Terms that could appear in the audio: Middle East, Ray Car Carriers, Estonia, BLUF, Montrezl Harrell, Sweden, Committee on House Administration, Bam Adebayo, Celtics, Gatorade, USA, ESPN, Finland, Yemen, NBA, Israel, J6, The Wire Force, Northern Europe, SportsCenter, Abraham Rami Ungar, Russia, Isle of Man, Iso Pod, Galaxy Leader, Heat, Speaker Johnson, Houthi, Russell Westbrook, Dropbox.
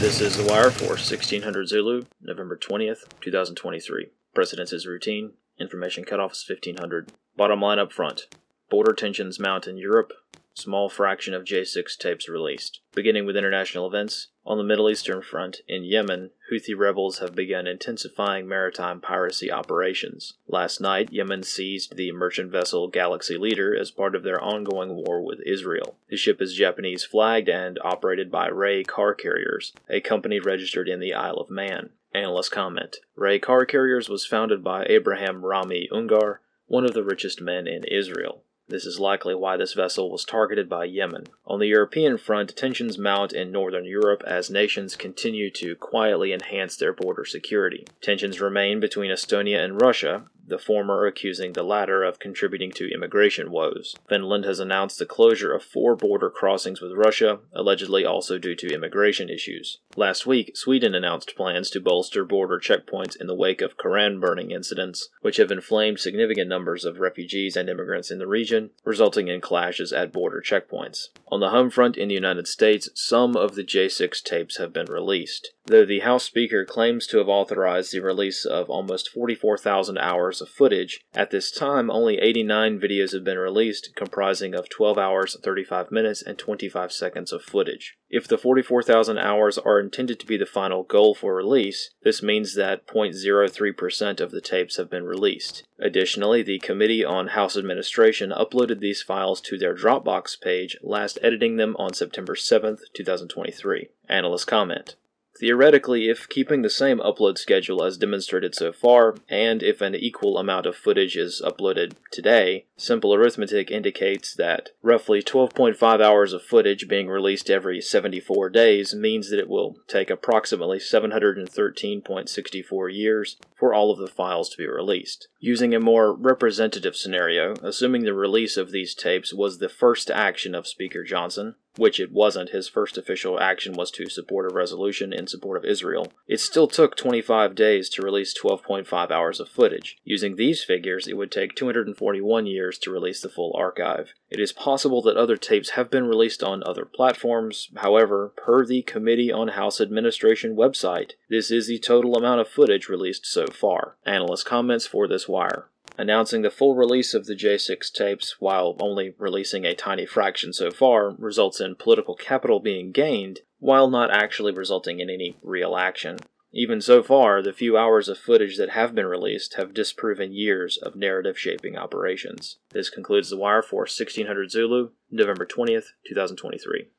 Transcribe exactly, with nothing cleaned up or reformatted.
This is The Wire Force, sixteen hundred Zulu, November twentieth, two thousand twenty-three. Precedence is routine. Information cutoff is fifteen hundred. Bottom line up front. Border tensions mount in Europe. Small fraction of J six tapes released. Beginning with international events, on the Middle Eastern front, in Yemen, Houthi rebels have begun intensifying maritime piracy operations. Last night, Yemen seized the merchant vessel Galaxy Leader as part of their ongoing war with Israel. The ship is Japanese flagged and operated by Ray Car Carriers, a company registered in the Isle of Man. Analyst comment: Ray Car Carriers was founded by Abraham Rami Ungar, one of the richest men in Israel. This is likely why this vessel was targeted by Yemen. On the European front, tensions mount in northern Europe as nations continue to quietly enhance their border security. Tensions remain between Estonia and Russia, the former accusing the latter of contributing to immigration woes. Finland has announced the closure of four border crossings with Russia, allegedly also due to immigration issues. Last week, Sweden announced plans to bolster border checkpoints in the wake of Koran-burning incidents, which have inflamed significant numbers of refugees and immigrants in the region, resulting in clashes at border checkpoints. On the home front in the United States, some of the J six tapes have been released. Though the House Speaker claims to have authorized the release of almost forty-four thousand hours of footage, at this time only eighty-nine videos have been released, comprising of twelve hours, thirty-five minutes, and twenty-five seconds of footage. If the forty-four thousand hours are intended to be the final goal for release, this means that zero point zero three percent of the tapes have been released. Additionally, the Committee on House Administration uploaded these files to their Dropbox page, last editing them on September seventh, two thousand twenty-three. Analyst comment: theoretically, if keeping the same upload schedule as demonstrated so far, and if an equal amount of footage is uploaded today, simple arithmetic indicates that roughly twelve point five hours of footage being released every seventy-four days means that it will take approximately seven hundred thirteen point six four years for all of the files to be released. Using a more representative scenario, assuming the release of these tapes was the first action of Speaker Johnson, which it wasn't, his first official action was to support a resolution in support of Israel, it still took twenty-five days to release twelve point five hours of footage. Using these figures, it would take two hundred forty-one years to release the full archive. It is possible that other tapes have been released on other platforms. However, per the Committee on House Administration website, this is the total amount of footage released so far. Analyst comments for This Wire. Announcing the full release of the J six tapes, while only releasing a tiny fraction so far, results in political capital being gained, while not actually resulting in any real action. Even so far, the few hours of footage that have been released have disproven years of narrative-shaping operations. This concludes The Wire for sixteen hundred Zulu, November twentieth, two thousand twenty-three.